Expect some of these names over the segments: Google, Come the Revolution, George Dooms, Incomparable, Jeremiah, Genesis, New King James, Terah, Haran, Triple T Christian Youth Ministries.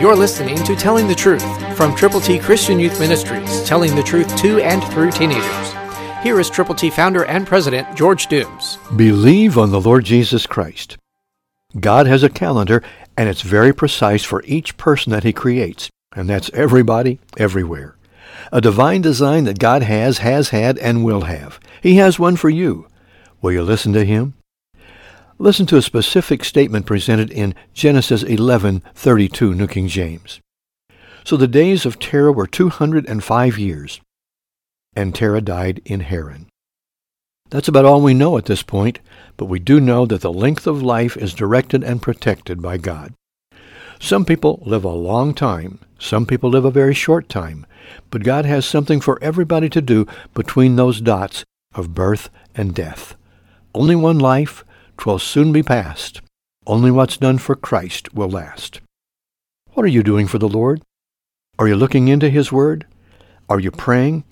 You're listening to Telling the Truth from Triple T Christian Youth Ministries, telling the truth to and through teenagers. Here is Triple T founder and president, George Dooms. Believe on the Lord Jesus Christ. God has a calendar, and it's very precise for each person that He creates, and that's everybody, everywhere. A divine design that God has had, and will have. He has one for you. Will you listen to Him? Listen to a specific statement presented in Genesis 11:32, New King James. So the days of Terah were 205 years, and Terah died in Haran. That's about all we know at this point, but we do know that the length of life is directed and protected by God. Some people live a long time, some people live a very short time, but God has something for everybody to do between those dots of birth and death. Only one life, 'twill soon be past. Only what's done for Christ will last. What are you doing for the Lord? Are you looking into His Word? Are you praying?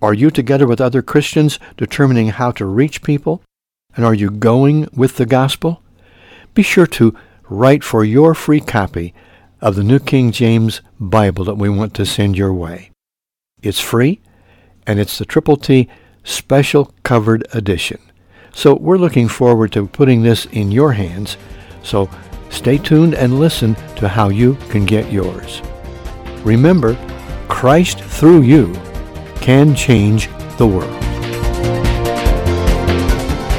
Are you together with other Christians determining how to reach people? And are you going with the gospel? Be sure to write for your free copy of the New King James Bible that we want to send your way. It's free, and it's the Triple T Special Covered Edition. So we're looking forward to putting this in your hands. So stay tuned and listen to how you can get yours. Remember, Christ through you can change the world.